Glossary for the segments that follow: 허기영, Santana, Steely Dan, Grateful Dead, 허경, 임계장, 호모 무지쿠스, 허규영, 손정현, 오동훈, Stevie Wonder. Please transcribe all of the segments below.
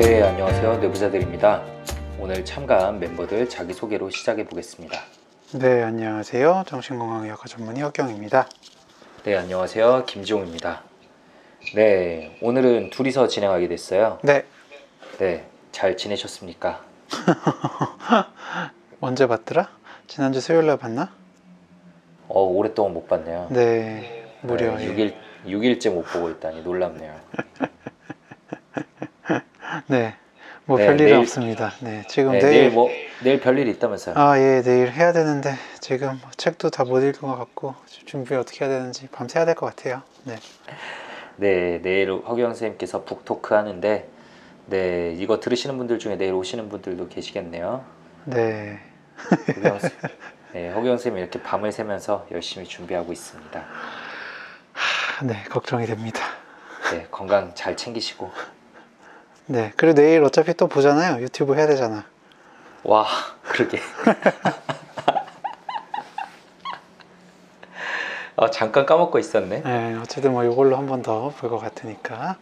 네, 안녕하세요. 내부자들입니다. 오늘 참가한 멤버들 자기소개로 시작해 보겠습니다. 네, 안녕하세요. 정신건강의학과 전문의 허경입니다. 네, 안녕하세요. 김지용입니다. 네, 오늘은 둘이서 진행하게 됐어요. 네. 네, 잘 지내셨습니까? 언제 봤더라? 지난주 수요일날 봤나? 오랫동안 못 봤네요. 네, 무려 6일째 못 보고 있다니 놀랍네요. 네, 뭐 네, 별일은 내일, 없습니다. 네, 지금 네, 내일 별일 있다면서요? 아, 예, 내일 해야 되는데 지금 책도 다 못 읽은 것 같고 준비 어떻게 해야 되는지 밤새야 될 것 같아요. 네, 네, 내일 허경 선생님께서 북토크 하는데 네, 이거 들으시는 분들 중에 내일 오시는 분들도 계시겠네요. 네. 네, 허경 선생님이 이렇게 밤을 새면서 열심히 준비하고 있습니다. 네, 걱정이 됩니다. 네, 건강 잘 챙기시고. 네, 그리고 내일 어차피 또 보잖아요. 유튜브 해야 되잖아. 와, 그러게. 잠깐 까먹고 있었네. 네, 어쨌든 뭐 이걸로 한 번 더 볼 것 같으니까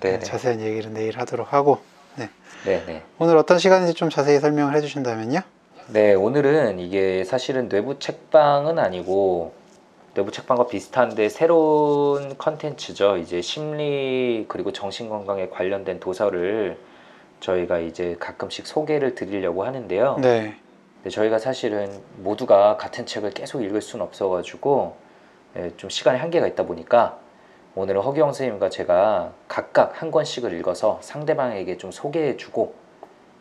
네, 자세한 얘기를 내일 하도록 하고. 네. 네네. 오늘 어떤 시간인지 좀 자세히 설명을 해주신다면요? 네, 오늘은 이게 사실은 뇌부 책방은 아니고 뇌부 책방과 비슷한데 새로운 컨텐츠죠. 이제 심리 그리고 정신건강에 관련된 도서를 저희가 이제 가끔씩 소개를 드리려고 하는데요. 네. 근데 저희가 사실은 모두가 같은 책을 계속 읽을 수는 없어가지고 좀 시간에 한계가 있다 보니까 오늘은 허기영 선생님과 제가 각각 한 권씩을 읽어서 상대방에게 좀 소개해주고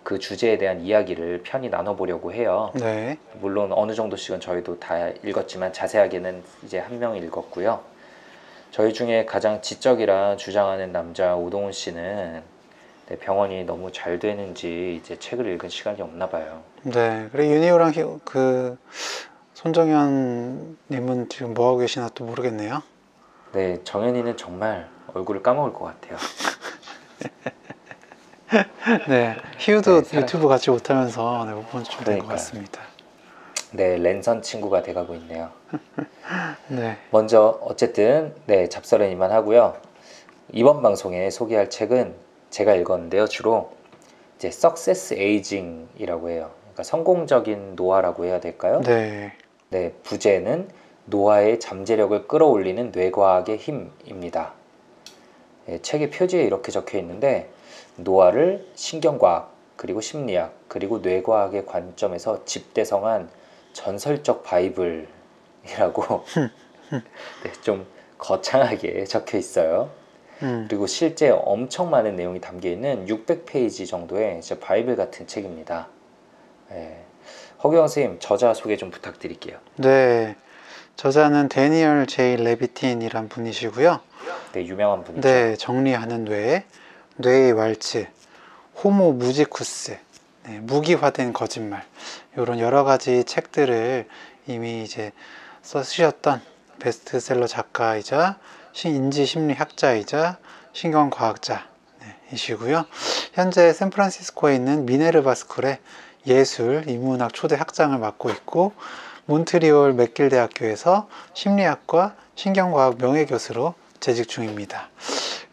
그 주제에 대한 이야기를 편히 나눠보려고 해요. 네. 물론 어느 정도씩은 저희도 다 읽었지만 자세하게는 이제 한 명이 읽었고요. 저희 중에 가장 지적이라 주장하는 남자 오동훈 씨는 병원이 너무 잘 되는지 이제 책을 읽은 시간이 없나 봐요. 네. 그래 윤희우랑 그 손정현 님은 지금 뭐 하고 계시나 또 모르겠네요. 네. 정현이는 정말 얼굴을 까먹을 것 같아요. 네, 희우도 네, 유튜브 같이 못하면서 네, 못 본 지 좀 된 것 같습니다. 네, 랜선 친구가 돼가고 있네요. 네. 먼저 어쨌든 네, 잡설은 이만하고요. 이번 방송에 소개할 책은 제가 읽었는데요. 주로 이제 Successful Aging이라고 해요. 그러니까 성공적인 노화라고 해야 될까요? 네. 네, 부제는 노화의 잠재력을 끌어올리는 뇌과학의 힘입니다. 네, 책의 표지에 이렇게 적혀 있는데 노화를 신경과학, 그리고 심리학, 그리고 뇌과학의 관점에서 집대성한 전설적 바이블이라고 네, 좀 거창하게 적혀 있어요. 그리고 실제 엄청 많은 내용이 담겨있는 600페이지 정도의 진짜 바이블 같은 책입니다. 네. 허경 선생님, 저자 소개 좀 부탁드릴게요. 네, 저자는 데니얼 제이 레비틴이란 분이시고요. 네, 유명한 분이죠. 네, 정리하는 뇌, 뇌의 왈츠, 호모 무지쿠스, 네, 무기화된 거짓말, 이런 여러 가지 책들을 이미 이제 쓰셨던 베스트셀러 작가이자 인지심리학자이자 신경과학자이시고요. 현재 샌프란시스코에 있는 미네르바 스쿨의 예술, 인문학 초대학장을 맡고 있고 몬트리올 맥길 대학교에서 심리학과 신경과학 명예교수로 재직 중입니다.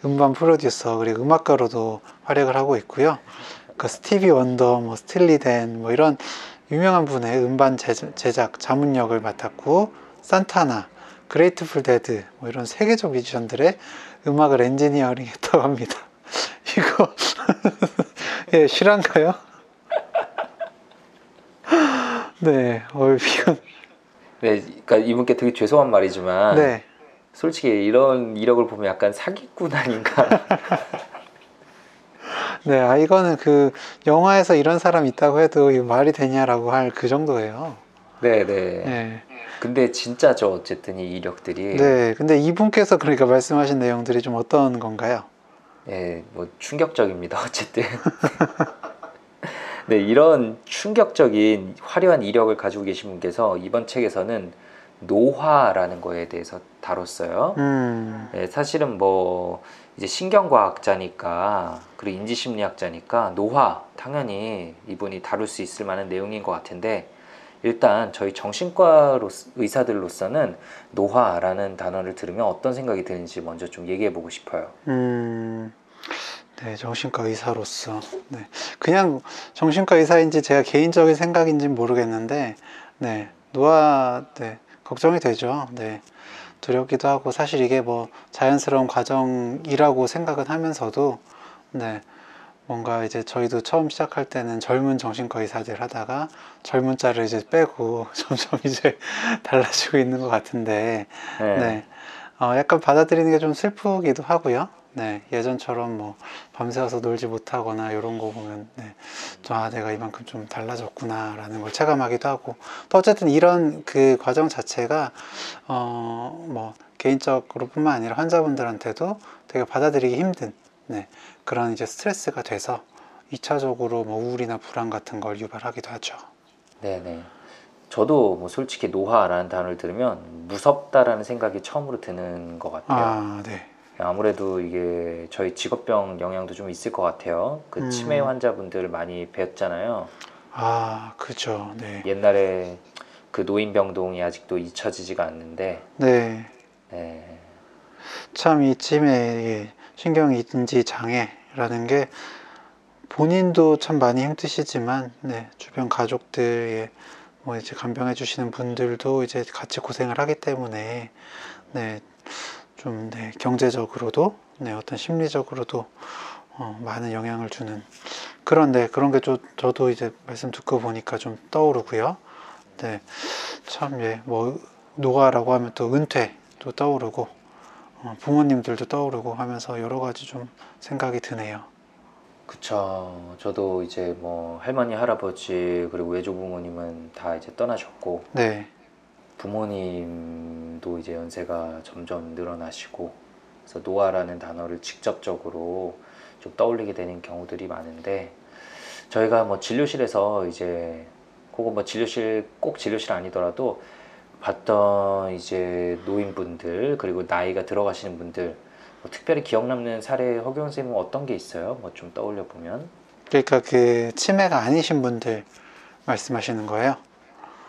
음반 프로듀서 그리고 음악가로도 활약을 하고 있고요. 그 스티비 원더, 뭐 스틸리 댄, 뭐 이런 유명한 분의 음반 제작 자문역을 맡았고 산타나, 그레이트풀 데드, 뭐 이런 세계적 뮤지션들의 음악을 엔지니어링했다고 합니다. 이거 예 실한가요? 네, 이건 네, 그러니까 이분께 되게 죄송한 말이지만. 네. 솔직히 이런 이력을 보면 약간 사기꾼 아닌가? 네, 아 이거는 그 영화에서 이런 사람 있다고 해도 말이 되냐라고 할 그 정도예요. 네네. 네. 근데 진짜 저 어쨌든 이 이력들이. 네, 근데 이분께서 그러니까 말씀하신 내용들이 좀 어떤 건가요? 네, 뭐 충격적입니다. 어쨌든. 네, 이런 충격적인 화려한 이력을 가지고 계신 분께서 이번 책에서는 노화라는 거에 대해서 다뤘어요. 네, 사실은 뭐 이제 신경과학자니까 그리고 인지심리학자니까 노화 당연히 이분이 다룰 수 있을 만한 내용인 것 같은데 일단 저희 정신과 의사들로서는 노화라는 단어를 들으면 어떤 생각이 드는지 먼저 좀 얘기해 보고 싶어요. 네, 정신과 의사로서 네, 그냥 정신과 의사인지 제가 개인적인 생각인지는 모르겠는데 네, 노화 네, 걱정이 되죠. 네, 두렵기도 하고 사실 이게 뭐 자연스러운 과정이라고 생각은 하면서도 네, 뭔가 이제 저희도 처음 시작할 때는 젊은 정신과 의사들 하다가 젊은 자를 이제 빼고 점점 이제 달라지고 있는 것 같은데 네, 네 약간 받아들이는 게 좀 슬프기도 하고요. 네, 예전처럼 뭐 밤새워서 놀지 못하거나 이런 거 보면 네, 아, 내가 이만큼 좀 달라졌구나라는 걸 체감하기도 하고 또 어쨌든 이런 그 과정 자체가 뭐 개인적으로뿐만 아니라 환자분들한테도 되게 받아들이기 힘든 네, 그런 이제 스트레스가 돼서 2차적으로 뭐 우울이나 불안 같은 걸 유발하기도 하죠. 네네. 저도 뭐 솔직히 노화라는 단어를 들으면 무섭다라는 생각이 처음으로 드는 것 같아요. 아, 네. 아무래도 이게 저희 직업병 영향도 좀 있을 것 같아요. 그 치매 환자분들 많이 뵀잖아요. 아, 그렇죠. 네. 옛날에 그 노인병동이 아직도 잊혀지지가 않는데. 네. 네. 참 이 치매 신경인지 장애라는 게 본인도 참 많이 힘드시지만 네, 주변 가족들 뭐 이제 간병해 주시는 분들도 이제 같이 고생을 하기 때문에 네. 좀 네, 경제적으로도 네, 어떤 심리적으로도 많은 영향을 주는 그런 게 저도 이제 말씀 듣고 보니까 좀 떠오르고요. 네, 참 예, 뭐 노화라고 하면 또 은퇴도 떠오르고 부모님들도 떠오르고 하면서 여러 가지 좀 생각이 드네요. 그쵸. 저도 이제 뭐 할머니, 할아버지 그리고 외조부모님은 다 이제 떠나셨고. 네. 부모님도 이제 연세가 점점 늘어나시고 그래서 노화라는 단어를 직접적으로 좀 떠올리게 되는 경우들이 많은데 저희가 뭐 진료실에서 이제 혹은 뭐 진료실 꼭 진료실 아니더라도 봤던 이제 노인분들 그리고 나이가 들어가시는 분들 뭐 특별히 기억 남는 사례 허경 선생님은 어떤 게 있어요? 뭐 좀 떠올려 보면 그러니까 그 치매가 아니신 분들 말씀하시는 거예요?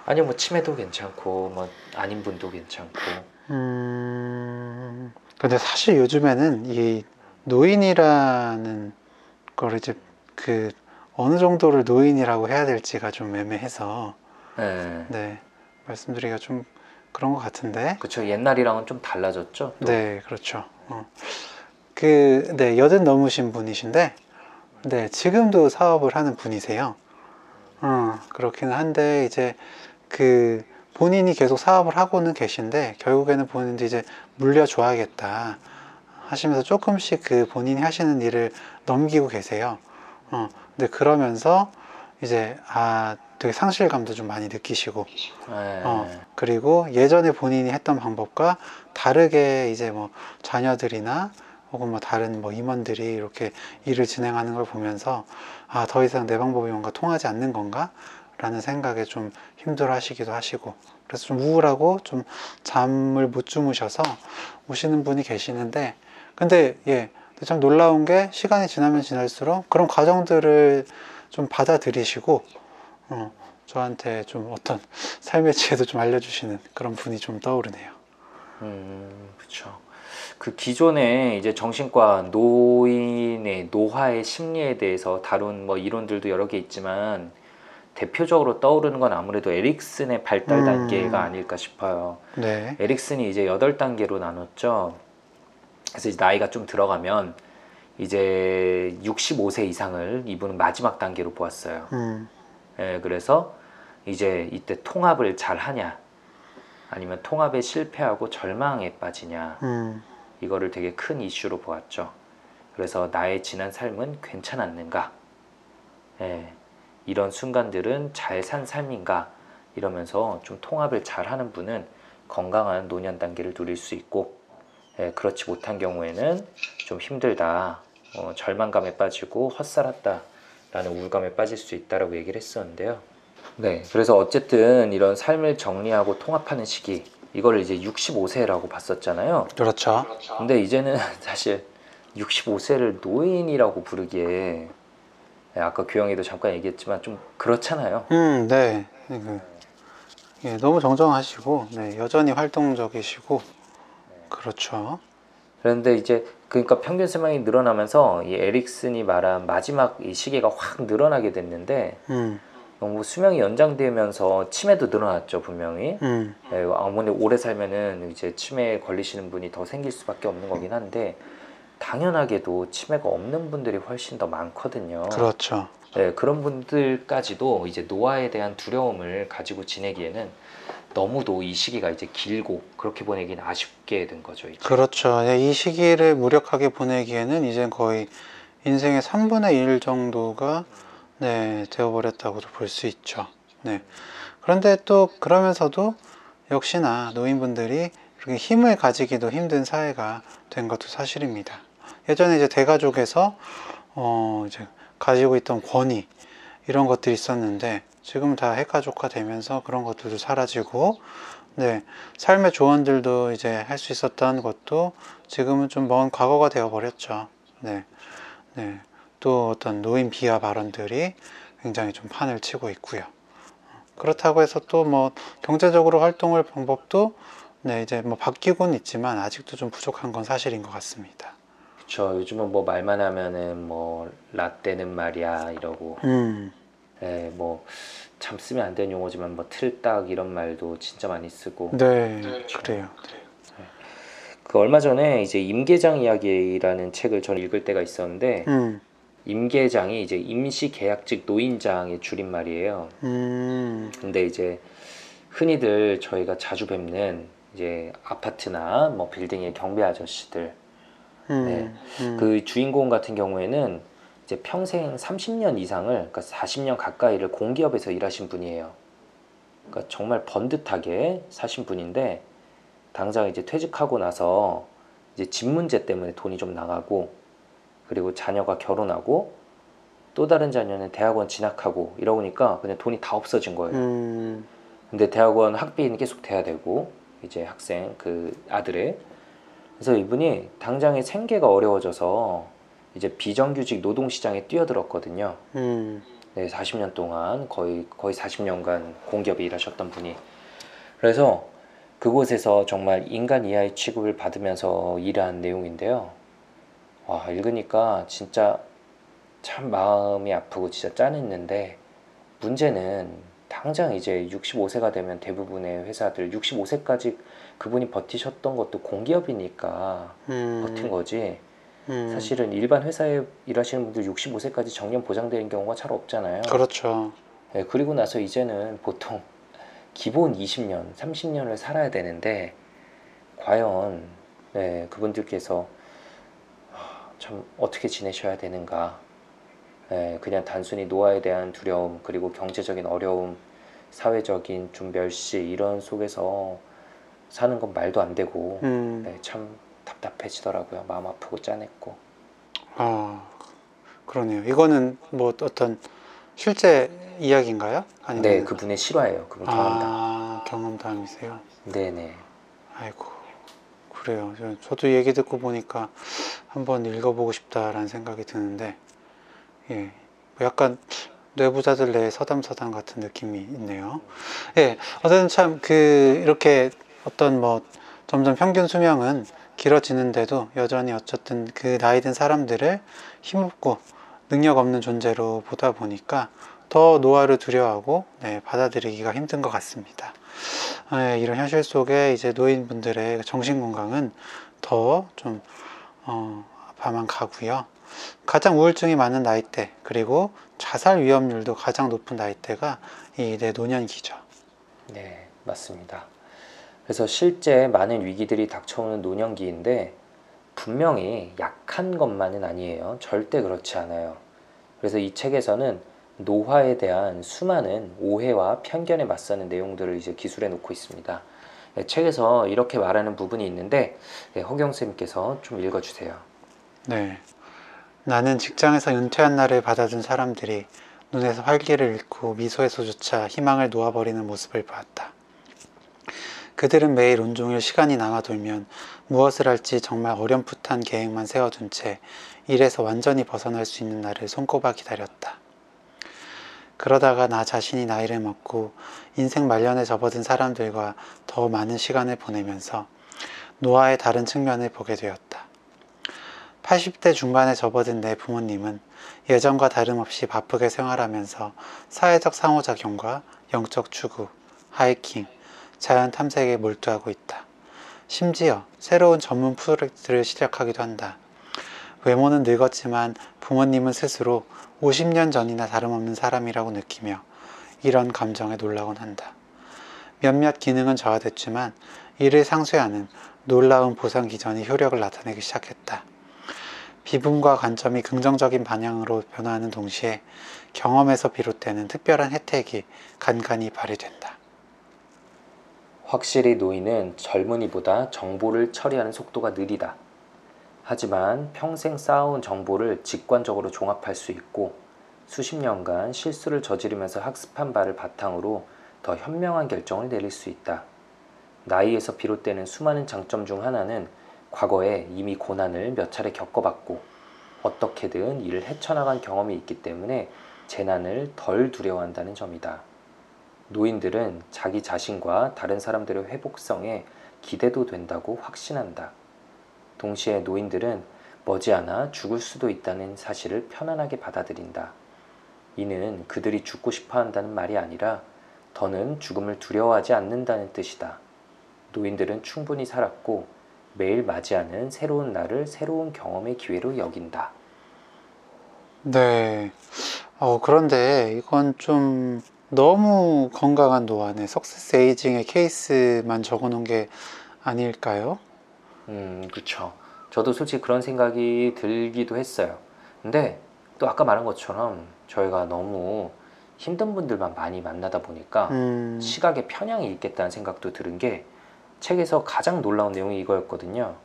아니요, 뭐 치매도 괜찮고 뭐 아닌 분도 괜찮고. 근데 사실 요즘에는 이 노인이라는 걸 이제 그 어느 정도를 노인이라고 해야 될지가 좀 애매해서. 네. 네, 말씀드리기가 좀 그런 것 같은데. 그렇죠. 옛날이랑은 좀 달라졌죠. 또. 네, 그렇죠. 그 네, 80 넘으신 분이신데, 네 지금도 사업을 하는 분이세요. 그렇기는 한데 이제 그 본인이 계속 사업을 하고는 계신데 결국에는 본인도 이제 물려줘야겠다 하시면서 조금씩 그 본인이 하시는 일을 넘기고 계세요. 근데 그러면서 이제 아 되게 상실감도 좀 많이 느끼시고 그리고 예전에 본인이 했던 방법과 다르게 이제 뭐 자녀들이나 혹은 뭐 다른 뭐 임원들이 이렇게 일을 진행하는 걸 보면서 아, 더 이상 내 방법이 뭔가 통하지 않는 건가? 라는 생각에 좀 힘들어 하시기도 하시고 그래서 좀 우울하고 좀 잠을 못 주무셔서 오시는 분이 계시는데 근데 예, 참 놀라운 게 시간이 지나면 지날수록 그런 과정들을 좀 받아들이시고 저한테 좀 어떤 삶의 지혜도 좀 알려주시는 그런 분이 좀 떠오르네요. 그렇죠. 그 기존에 이제 정신과 노인의 노화의 심리에 대해서 다룬 뭐 이론들도 여러 개 있지만 대표적으로 떠오르는 건 아무래도 에릭슨의 발달 단계가 아닐까 싶어요. 네. 에릭슨이 이제 8단계로 나눴죠. 그래서 이제 나이가 좀 들어가면 이제 65세 이상을 이분은 마지막 단계로 보았어요. 예, 그래서 이제 이때 통합을 잘 하냐 아니면 통합에 실패하고 절망에 빠지냐 이거를 되게 큰 이슈로 보았죠. 그래서 나의 지난 삶은 괜찮았는가? 예, 이런 순간들은 잘 산 삶인가? 이러면서 좀 통합을 잘하는 분은 건강한 노년 단계를 누릴 수 있고 예, 그렇지 못한 경우에는 좀 힘들다, 절망감에 빠지고 헛살았다 라는 우울감에 빠질 수 있다라고 얘기를 했었는데요. 네, 그래서 어쨌든 이런 삶을 정리하고 통합하는 시기 이거를 이제 65세라고 봤었잖아요. 그렇죠. 근데 이제는 사실 65세를 노인이라고 부르기에 아까 교영이도 잠깐 얘기했지만 좀 그렇잖아요. 네. 예, 너무 정정하시고 네, 여전히 활동적이시고 그렇죠. 그런데 이제 그러니까 평균 수명이 늘어나면서 이 에릭슨이 말한 마지막 이 시기가 확 늘어나게 됐는데 너무 수명이 연장되면서 치매도 늘어났죠, 분명히. 아무리 오래 살면은 이제 치매에 걸리시는 분이 더 생길 수밖에 없는 거긴 한데 당연하게도 치매가 없는 분들이 훨씬 더 많거든요. 그렇죠. 네, 그런 분들까지도 이제 노화에 대한 두려움을 가지고 지내기에는 너무도 이 시기가 이제 길고 그렇게 보내기는 아쉽게 된 거죠. 이제. 그렇죠. 이 시기를 무력하게 보내기에는 이제 거의 인생의 3분의 1 정도가 네, 되어버렸다고도 볼 수 있죠. 네. 그런데 또 그러면서도 역시나 노인분들이 그렇게 힘을 가지기도 힘든 사회가 된 것도 사실입니다. 예전에 이제 대가족에서 이제 가지고 있던 권위 이런 것들이 있었는데 지금 다 핵가족화 되면서 그런 것들도 사라지고 네 삶의 조언들도 이제 할 수 있었던 것도 지금은 좀 먼 과거가 되어버렸죠. 네. 또 어떤 노인 비하 발언들이 굉장히 좀 판을 치고 있고요. 그렇다고 해서 또 뭐 경제적으로 활동할 방법도 네 이제 뭐 바뀌고는 있지만 아직도 좀 부족한 건 사실인 것 같습니다. 그렇죠. 요즘은 뭐 말만 하면은 뭐 라떼는 말이야 이러고, 네, 뭐 참 쓰면 안 되는 용어지만 뭐 틀딱 이런 말도 진짜 많이 쓰고. 네, 그렇죠. 그래요. 네. 그 얼마 전에 이제 임계장 이야기라는 책을 저는 읽을 때가 있었는데, 임계장이 이제 임시계약직 노인장의 줄임말이에요. 근데 이제 흔히들 저희가 자주 뵙는 이제 아파트나 뭐 빌딩의 경비 아저씨들. 네. 그 주인공 같은 경우에는 이제 평생 30년 이상을, 그러니까 40년 가까이를 공기업에서 일하신 분이에요. 그러니까 정말 번듯하게 사신 분인데 당장 이제 퇴직하고 나서 이제 집 문제 때문에 돈이 좀 나가고 그리고 자녀가 결혼하고 또 다른 자녀는 대학원 진학하고 이러니까 그냥 돈이 다 없어진 거예요. 근데 대학원 학비는 계속 돼야 되고 이제 학생 그 아들의 그래서 이분이 당장의 생계가 어려워져서 이제 비정규직 노동시장에 뛰어들었거든요. 네, 40년 동안 거의 40년간 공기업에 일하셨던 분이. 그래서 그곳에서 정말 인간 이하의 취급을 받으면서 일한 내용인데요. 와, 읽으니까 진짜 참 마음이 아프고 진짜 짠했는데 문제는 당장 이제 65세가 되면 대부분의 회사들 65세까지 그분이 버티셨던 것도 공기업이니까 버틴 거지 사실은 일반 회사에 일하시는 분들 65세까지 정년 보장되는 경우가 잘 없잖아요. 그렇죠. 네, 그리고 나서 이제는 보통 기본 20년, 30년을 살아야 되는데 과연 네, 그분들께서 참 어떻게 지내셔야 되는가. 네, 그냥 단순히 노화에 대한 두려움 그리고 경제적인 어려움, 사회적인 좀 멸시 이런 속에서 사는 건 말도 안 되고 네, 참 답답해지더라고요. 마음 아프고 짠했고. 아 그러네요. 이거는 뭐 어떤 실제 이야기인가요? 아니면... 네, 그분의 실화예요. 그분 경험담. 아 경험담이세요? 네네. 아이고 그래요. 저도 얘기 듣고 보니까 한번 읽어보고 싶다라는 생각이 드는데 예, 약간 뇌부자들 내 서담 같은 느낌이 있네요. 예, 어쨌든 참 그 이렇게 어떤 뭐 점점 평균 수명은 길어지는데도 여전히 어쨌든 그 나이든 사람들을 힘없고 능력 없는 존재로 보다 보니까 더 노화를 두려워하고 네, 받아들이기가 힘든 것 같습니다. 예, 이런 현실 속에 이제 노인분들의 정신 건강은 더 좀 아파만 가고요. 가장 우울증이 많은 나이대 그리고 자살 위험률도 가장 높은 나이대가 이 내 노년기죠. 네, 맞습니다. 그래서 실제 많은 위기들이 닥쳐오는 노년기인데 분명히 약한 것만은 아니에요. 절대 그렇지 않아요. 그래서 이 책에서는 노화에 대한 수많은 오해와 편견에 맞서는 내용들을 이제 기술해 놓고 있습니다. 네, 책에서 이렇게 말하는 부분이 있는데 네, 허경쌤께서 좀 읽어주세요. 네. 나는 직장에서 은퇴한 날을 받아준 사람들이 눈에서 활기를 잃고 미소에서조차 희망을 놓아버리는 모습을 보았다. 그들은 매일 온종일 시간이 남아돌면 무엇을 할지 정말 어렴풋한 계획만 세워둔 채 일에서 완전히 벗어날 수 있는 날을 손꼽아 기다렸다. 그러다가 나 자신이 나이를 먹고 인생 말년에 접어든 사람들과 더 많은 시간을 보내면서 노화의 다른 측면을 보게 되었다. 80대 중반에 접어든 내 부모님은 예전과 다름없이 바쁘게 생활하면서 사회적 상호작용과 영적 추구, 하이킹, 자연 탐색에 몰두하고 있다. 심지어 새로운 전문 프로젝트를 시작하기도 한다. 외모는 늙었지만 부모님은 스스로 50년 전이나 다름없는 사람이라고 느끼며 이런 감정에 놀라곤 한다. 몇몇 기능은 저하됐지만 이를 상쇄하는 놀라운 보상 기전이 효력을 나타내기 시작했다. 비분과 관점이 긍정적인 방향으로 변화하는 동시에 경험에서 비롯되는 특별한 혜택이 간간히 발휘된다. 확실히 노인은 젊은이보다 정보를 처리하는 속도가 느리다. 하지만 평생 쌓아온 정보를 직관적으로 종합할 수 있고 수십 년간 실수를 저지르면서 학습한 바를 바탕으로 더 현명한 결정을 내릴 수 있다. 나이에서 비롯되는 수많은 장점 중 하나는 과거에 이미 고난을 몇 차례 겪어봤고 어떻게든 이를 헤쳐나간 경험이 있기 때문에 재난을 덜 두려워한다는 점이다. 노인들은 자기 자신과 다른 사람들의 회복성에 기대도 된다고 확신한다. 동시에 노인들은 머지않아 죽을 수도 있다는 사실을 편안하게 받아들인다. 이는 그들이 죽고 싶어 한다는 말이 아니라 더는 죽음을 두려워하지 않는다는 뜻이다. 노인들은 충분히 살았고 매일 맞이하는 새로운 날을 새로운 경험의 기회로 여긴다. 네. 그런데 이건 좀 너무 건강한 노안의 석세스 에이징의 케이스만 적어놓은 게 아닐까요? 그쵸. 저도 솔직히 그런 생각이 들기도 했어요. 근데 또 아까 말한 것처럼 저희가 너무 힘든 분들만 많이 만나다 보니까 시각에 편향이 있겠다는 생각도 들은 게 책에서 가장 놀라운 내용이 이거였거든요.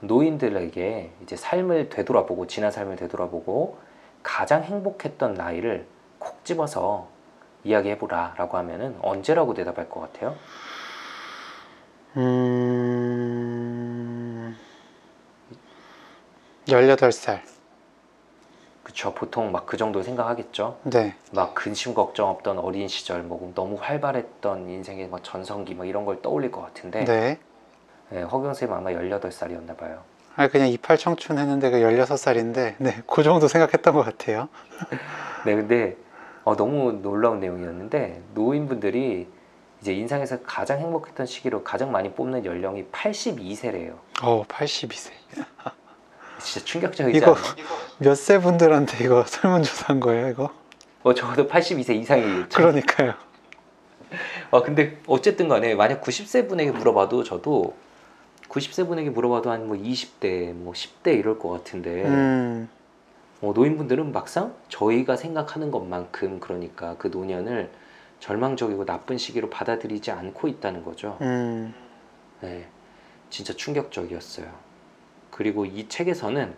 노인들에게 이제 삶을 되돌아보고 지난 삶을 되돌아보고 가장 행복했던 나이를 콕 집어서 이야기해보라 라고 하면은 언제라고 대답할 것 같아요? 음... 18살. 그쵸. 보통 막 그 정도 생각하겠죠. 네. 막 근심 걱정 없던 어린 시절, 뭐 너무 활발했던 인생의 막 전성기 막 이런 걸 떠올릴 것 같은데. 네. 네, 허경 쌤 아마 18살이었나 봐요. 아니 그냥 28청춘 했는데 그 16살인데 네, 그 정도 생각했던 것 같아요. 네, 근데 너무 놀라운 내용이었는데 노인분들이 이제 인생에서 가장 행복했던 시기로 가장 많이 뽑는 연령이 82세래요. 82세. 진짜 충격적이지 이거 않아요? 몇 세 분들한테 이거 설문조사한 거예요, 이거? 적어도 82세 이상이겠죠. 그러니까요. 근데 어쨌든 간에 만약 90세 분에게 물어봐도 저도 90세 분에게 물어봐도 한 뭐 20대, 뭐 10대 이럴 것 같은데 노인분들은 막상 저희가 생각하는 것만큼 그러니까 그 노년을 절망적이고 나쁜 시기로 받아들이지 않고 있다는 거죠. 네, 진짜 충격적이었어요. 그리고 이 책에서는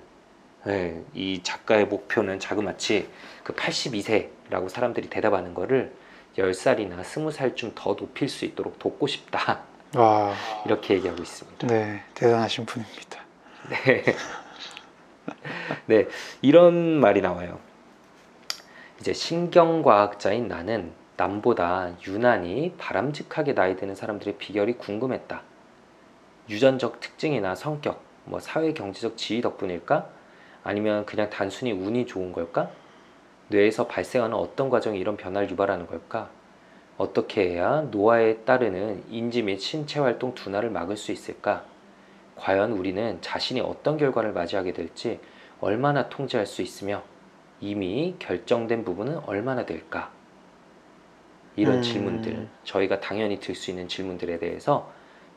네, 이 작가의 목표는 자그마치 그 82세라고 사람들이 대답하는 거를 10살이나 20살쯤 더 높일 수 있도록 돕고 싶다. 와. 이렇게 얘기하고 있습니다. 네, 대단하신 분입니다. 네. 네, 이런 말이 나와요. 이제 신경과학자인 나는 남보다 유난히 바람직하게 나이 드는 사람들의 비결이 궁금했다. 유전적 특징이나 성격, 뭐 사회 경제적 지위 덕분일까? 아니면 그냥 단순히 운이 좋은 걸까? 뇌에서 발생하는 어떤 과정이 이런 변화를 유발하는 걸까? 어떻게 해야 노화에 따르는 인지 및 신체 활동 둔화를 막을 수 있을까? 과연 우리는 자신이 어떤 결과를 맞이하게 될지 얼마나 통제할 수 있으며 이미 결정된 부분은 얼마나 될까? 이런 질문들, 저희가 당연히 들 수 있는 질문들에 대해서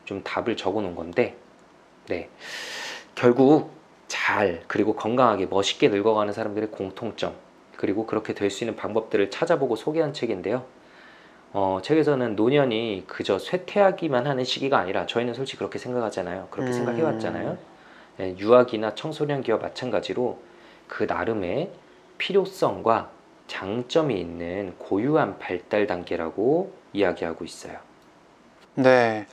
좀 답을 적어놓은 건데 네, 결국 잘 그리고 건강하게 멋있게 늙어가는 사람들의 공통점 그리고 그렇게 될 수 있는 방법들을 찾아보고 소개한 책인데요. 책에서는 노년이 그저 쇠퇴하기만 하는 시기가 아니라 저희는 솔직히 그렇게 생각하잖아요. 그렇게 생각해왔잖아요. 네, 유아기나 청소년기와 마찬가지로 그 나름의 필요성과 장점이 있는 고유한 발달 단계라고 이야기하고 있어요. 네,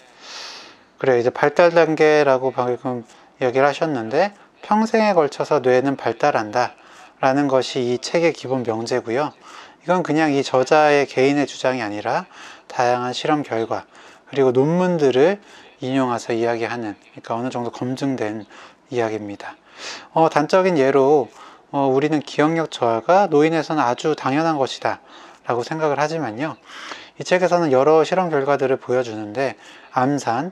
그래 이제 발달 단계라고 방금 이야기를 하셨는데 평생에 걸쳐서 뇌는 발달한다 라는 것이 이 책의 기본 명제고요. 이건 그냥 이 저자의 개인의 주장이 아니라 다양한 실험 결과 그리고 논문들을 인용해서 이야기하는 그러니까 어느 정도 검증된 이야기입니다. 단적인 예로 우리는 기억력 저하가 노인에서는 아주 당연한 것이다 라고 생각을 하지만요, 이 책에서는 여러 실험 결과들을 보여주는데 암산,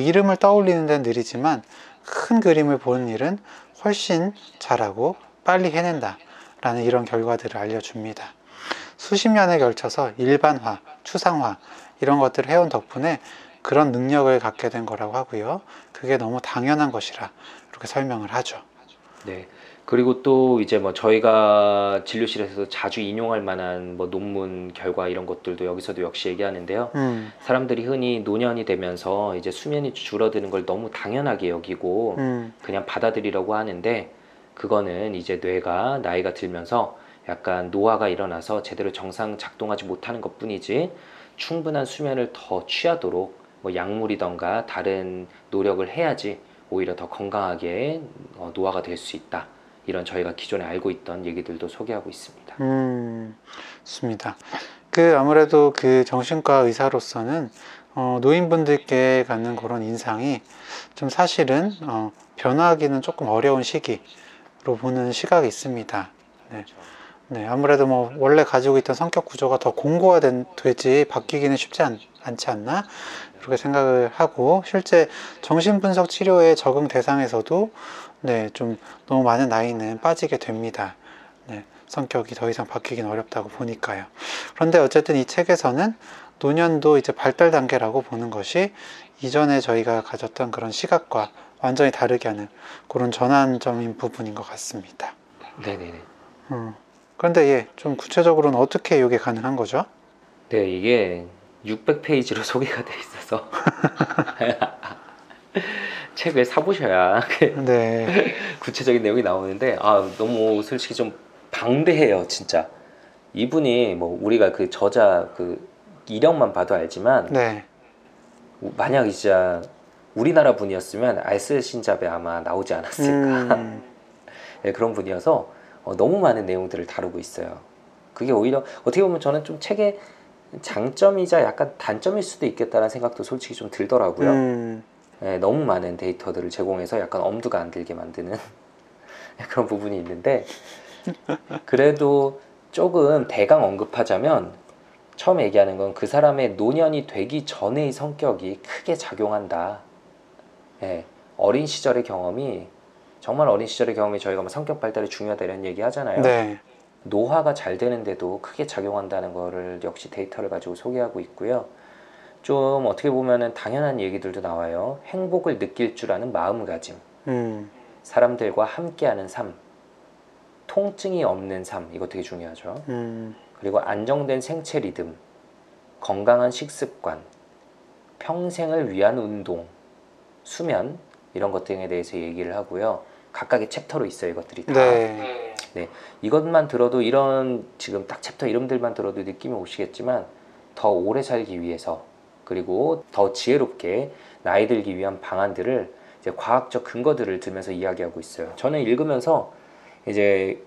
이름을 떠올리는 데는 느리지만 큰 그림을 보는 일은 훨씬 잘하고 빨리 해낸다 라는 이런 결과들을 알려줍니다. 수십 년에 걸쳐서 일반화, 추상화 이런 것들을 해온 덕분에 그런 능력을 갖게 된 거라고 하고요, 그게 너무 당연한 것이라 이렇게 설명을 하죠. 네. 그리고 또 이제 저희가 진료실에서 자주 인용할 만한 논문 결과 이런 것들도 여기서도 역시 얘기하는데요. 사람들이 흔히 노년이 되면서 이제 수면이 줄어드는 걸 너무 당연하게 여기고 그냥 받아들이려고 하는데, 그거는 이제 뇌가 나이가 들면서 약간 노화가 일어나서 제대로 정상 작동하지 못하는 것 뿐이지, 충분한 수면을 더 취하도록 약물이던가 다른 노력을 해야지 오히려 더 건강하게 노화가 될 수 있다. 이런 저희가 기존에 알고 있던 얘기들도 소개하고 있습니다. 좋습니다. 아무래도 정신과 의사로서는 노인분들께 갖는 그런 인상이 좀 사실은 변화하기는 조금 어려운 시기로 보는 시각이 있습니다. 네. 네, 아무래도 원래 가지고 있던 성격 구조가 더 공고화되지 바뀌기는 쉽지 않지 않나 이렇게 생각을 하고, 실제 정신분석 치료의 적응 대상에서도 네, 좀 너무 많은 나이는 빠지게 됩니다. 네, 성격이 더 이상 바뀌긴 어렵다고 보니까요. 그런데 어쨌든 이 책에서는 노년도 이제 발달 단계라고 보는 것이 이전에 저희가 가졌던 그런 시각과 완전히 다르게 하는 그런 전환점인 부분인 것 같습니다. 네네네. 그런데 좀 구체적으로는 어떻게 이게 가능한 거죠? 네, 이게 600페이지로 소개가 돼 있어서 책을 사보셔야 네. 구체적인 내용이 나오는데 너무 솔직히 좀 방대해요, 진짜. 이분이 우리가 저자 이력만 봐도 알지만 네. 만약 진짜 우리나라 분이었으면 알쓰신잡에 아마 나오지 않았을까. 네, 그런 분이어서 너무 많은 내용들을 다루고 있어요. 그게 오히려 어떻게 보면 저는 좀 책의 장점이자 약간 단점일 수도 있겠다는 생각도 솔직히 좀 들더라고요. 네, 너무 많은 데이터들을 제공해서 약간 엄두가 안 들게 만드는 그런 부분이 있는데, 그래도 조금 대강 언급하자면 처음 얘기하는 건 그 사람의 노년이 되기 전의 성격이 크게 작용한다. 네, 정말 어린 시절의 경험이 저희가 성격 발달이 중요하다 이런 얘기 하잖아요. 네. 노화가 잘 되는데도 크게 작용한다는 거를 역시 데이터를 가지고 소개하고 있고요. 좀 어떻게 보면은 당연한 얘기들도 나와요. 행복을 느낄 줄 아는 마음가짐, 사람들과 함께하는 삶, 통증이 없는 삶, 이거 되게 중요하죠. 그리고 안정된 생체 리듬, 건강한 식습관, 평생을 위한 운동, 수면 이런 것 등에 대해서 얘기를 하고요. 각각의 챕터로 있어요, 이것들이 다. 네. 네, 이것만 들어도 이런 지금 딱 챕터 이름들만 들어도 느낌이 오시겠지만, 더 오래 살기 위해서 그리고 더 지혜롭게 나이 들기 위한 방안들을 이제 과학적 근거들을 들면서 이야기하고 있어요. 저는 읽으면서 이제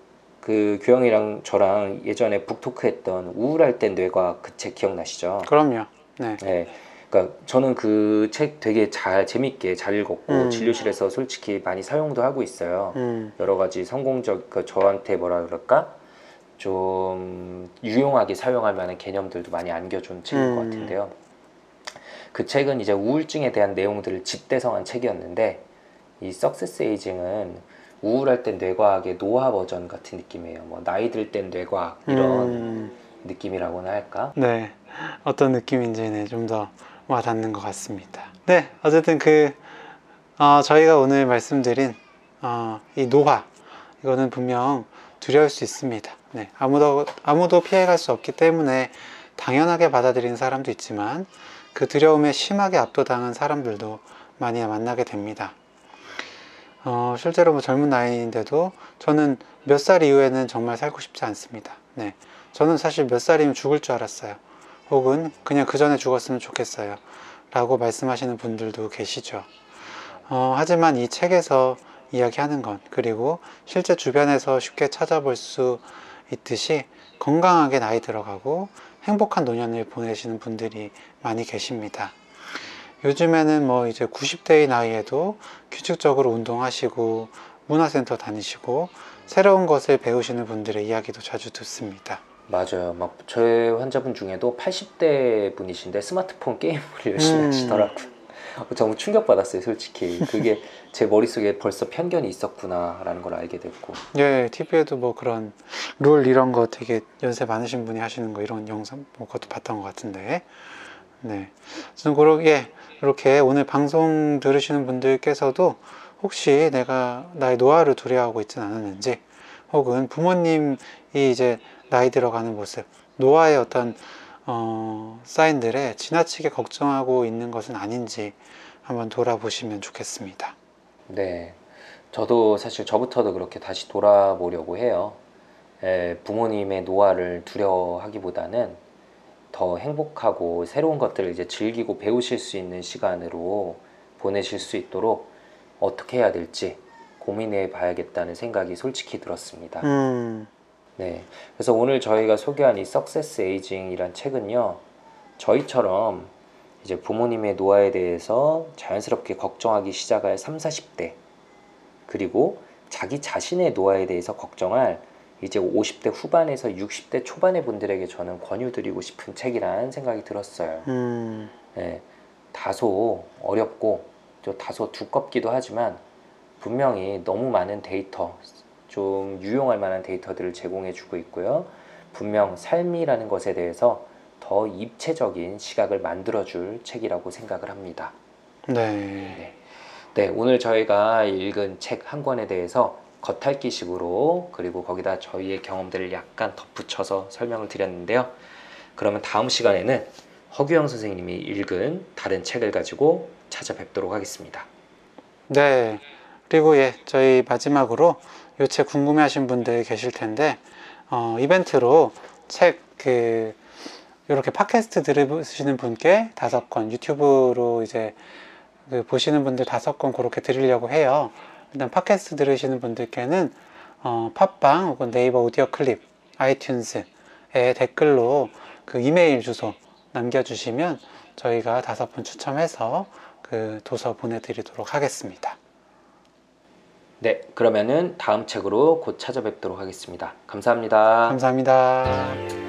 규영이랑 저랑 예전에 북토크했던 우울할 땐 뇌과 그 책 기억나시죠? 그럼요. 네. 네. 그러니까 저는 그 책 되게 재밌게 잘 읽었고 진료실에서 솔직히 많이 사용도 하고 있어요. 여러 가지 저한테 좀 유용하게 사용할 만한 개념들도 많이 안겨준 책일 것 같은데요. 그 책은 이제 우울증에 대한 내용들을 집대성한 책이었는데, 이 Success Aging은 우울할 땐 뇌과학의 노화 버전 같은 느낌이에요. 나이 들 땐 뇌과학 이런 느낌이라고나 할까? 네, 어떤 느낌인지는 좀 더 와닿는 것 같습니다. 네, 어쨌든 저희가 오늘 말씀드린 이 노화, 이거는 분명 두려울 수 있습니다. 네, 아무도 피해갈 수 없기 때문에 당연하게 받아들이는 사람도 있지만, 그 두려움에 심하게 압도당한 사람들도 많이 만나게 됩니다. 실제로 젊은 나이인데도 저는 몇 살 이후에는 정말 살고 싶지 않습니다. 네, 저는 사실 몇 살이면 죽을 줄 알았어요. 혹은 그냥 그 전에 죽었으면 좋겠어요 라고 말씀하시는 분들도 계시죠. 하지만 이 책에서 이야기하는 건, 그리고 실제 주변에서 쉽게 찾아볼 수 있듯이 건강하게 나이 들어가고 행복한 노년을 보내시는 분들이 많이 계십니다. 요즘에는 이제 90대의 나이에도 규칙적으로 운동하시고 문화센터 다니시고 새로운 것을 배우시는 분들의 이야기도 자주 듣습니다. 맞아요. 막 저희 환자분 중에도 80대 분이신데 스마트폰 게임을 열심히 하시더라고요. 정말 충격받았어요. 솔직히 그게 제 머릿속에 벌써 편견이 있었구나 라는 걸 알게 됐고, 예, TV에도 뭐 그런 룰 이런 거 되게 연세 많으신 분이 하시는 거 이런 영상 뭐 그것도 봤던 것 같은데, 네, 저는 그렇게 이렇게 오늘 방송 들으시는 분들께서도 혹시 내가 나의 노화를 두려워하고 있지는 않았는지, 혹은 부모님이 이제 나이 들어가는 모습, 노화의 어떤 사인들에 지나치게 걱정하고 있는 것은 아닌지 한번 돌아보시면 좋겠습니다. 네, 저도 사실 저부터도 그렇게 다시 돌아보려고 해요. 예, 부모님의 노화를 두려워하기보다는 더 행복하고 새로운 것들을 이제 즐기고 배우실 수 있는 시간으로 보내실 수 있도록 어떻게 해야 될지 고민해 봐야겠다는 생각이 솔직히 들었습니다. 네, 그래서 오늘 저희가 소개한 이 Success Aging이란 책은요, 저희처럼 이제 부모님의 노화에 대해서 자연스럽게 걱정하기 시작할 30, 40대, 그리고 자기 자신의 노화에 대해서 걱정할 이제 50대 후반에서 60대 초반의 분들에게 저는 권유드리고 싶은 책이란 생각이 들었어요. 네, 다소 어렵고 또 다소 두껍기도 하지만 분명히 너무 많은 데이터, 좀 유용할 만한 데이터들을 제공해 주고 있고요. 분명 삶이라는 것에 대해서 더 입체적인 시각을 만들어 줄 책이라고 생각을 합니다. 네, 오늘 저희가 읽은 책 한 권에 대해서 겉핥기 식으로, 그리고 거기다 저희의 경험들을 약간 덧붙여서 설명을 드렸는데요. 그러면 다음 시간에는 허규영 선생님이 읽은 다른 책을 가지고 찾아뵙도록 하겠습니다. 네, 그리고 예, 저희 마지막으로 이 책 궁금해하신 분들 계실 텐데, 이벤트로 책 이렇게 팟캐스트 들으시는 분께 5권, 유튜브로 이제 보시는 분들 5권 그렇게 드리려고 해요. 일단 팟캐스트 들으시는 분들께는 팟빵 혹은 네이버 오디오 클립, 아이튠즈에 댓글로 그 이메일 주소 남겨주시면 저희가 5분 추첨해서 그 도서 보내드리도록 하겠습니다. 네, 그러면은 다음 책으로 곧 찾아뵙도록 하겠습니다. 감사합니다. 감사합니다.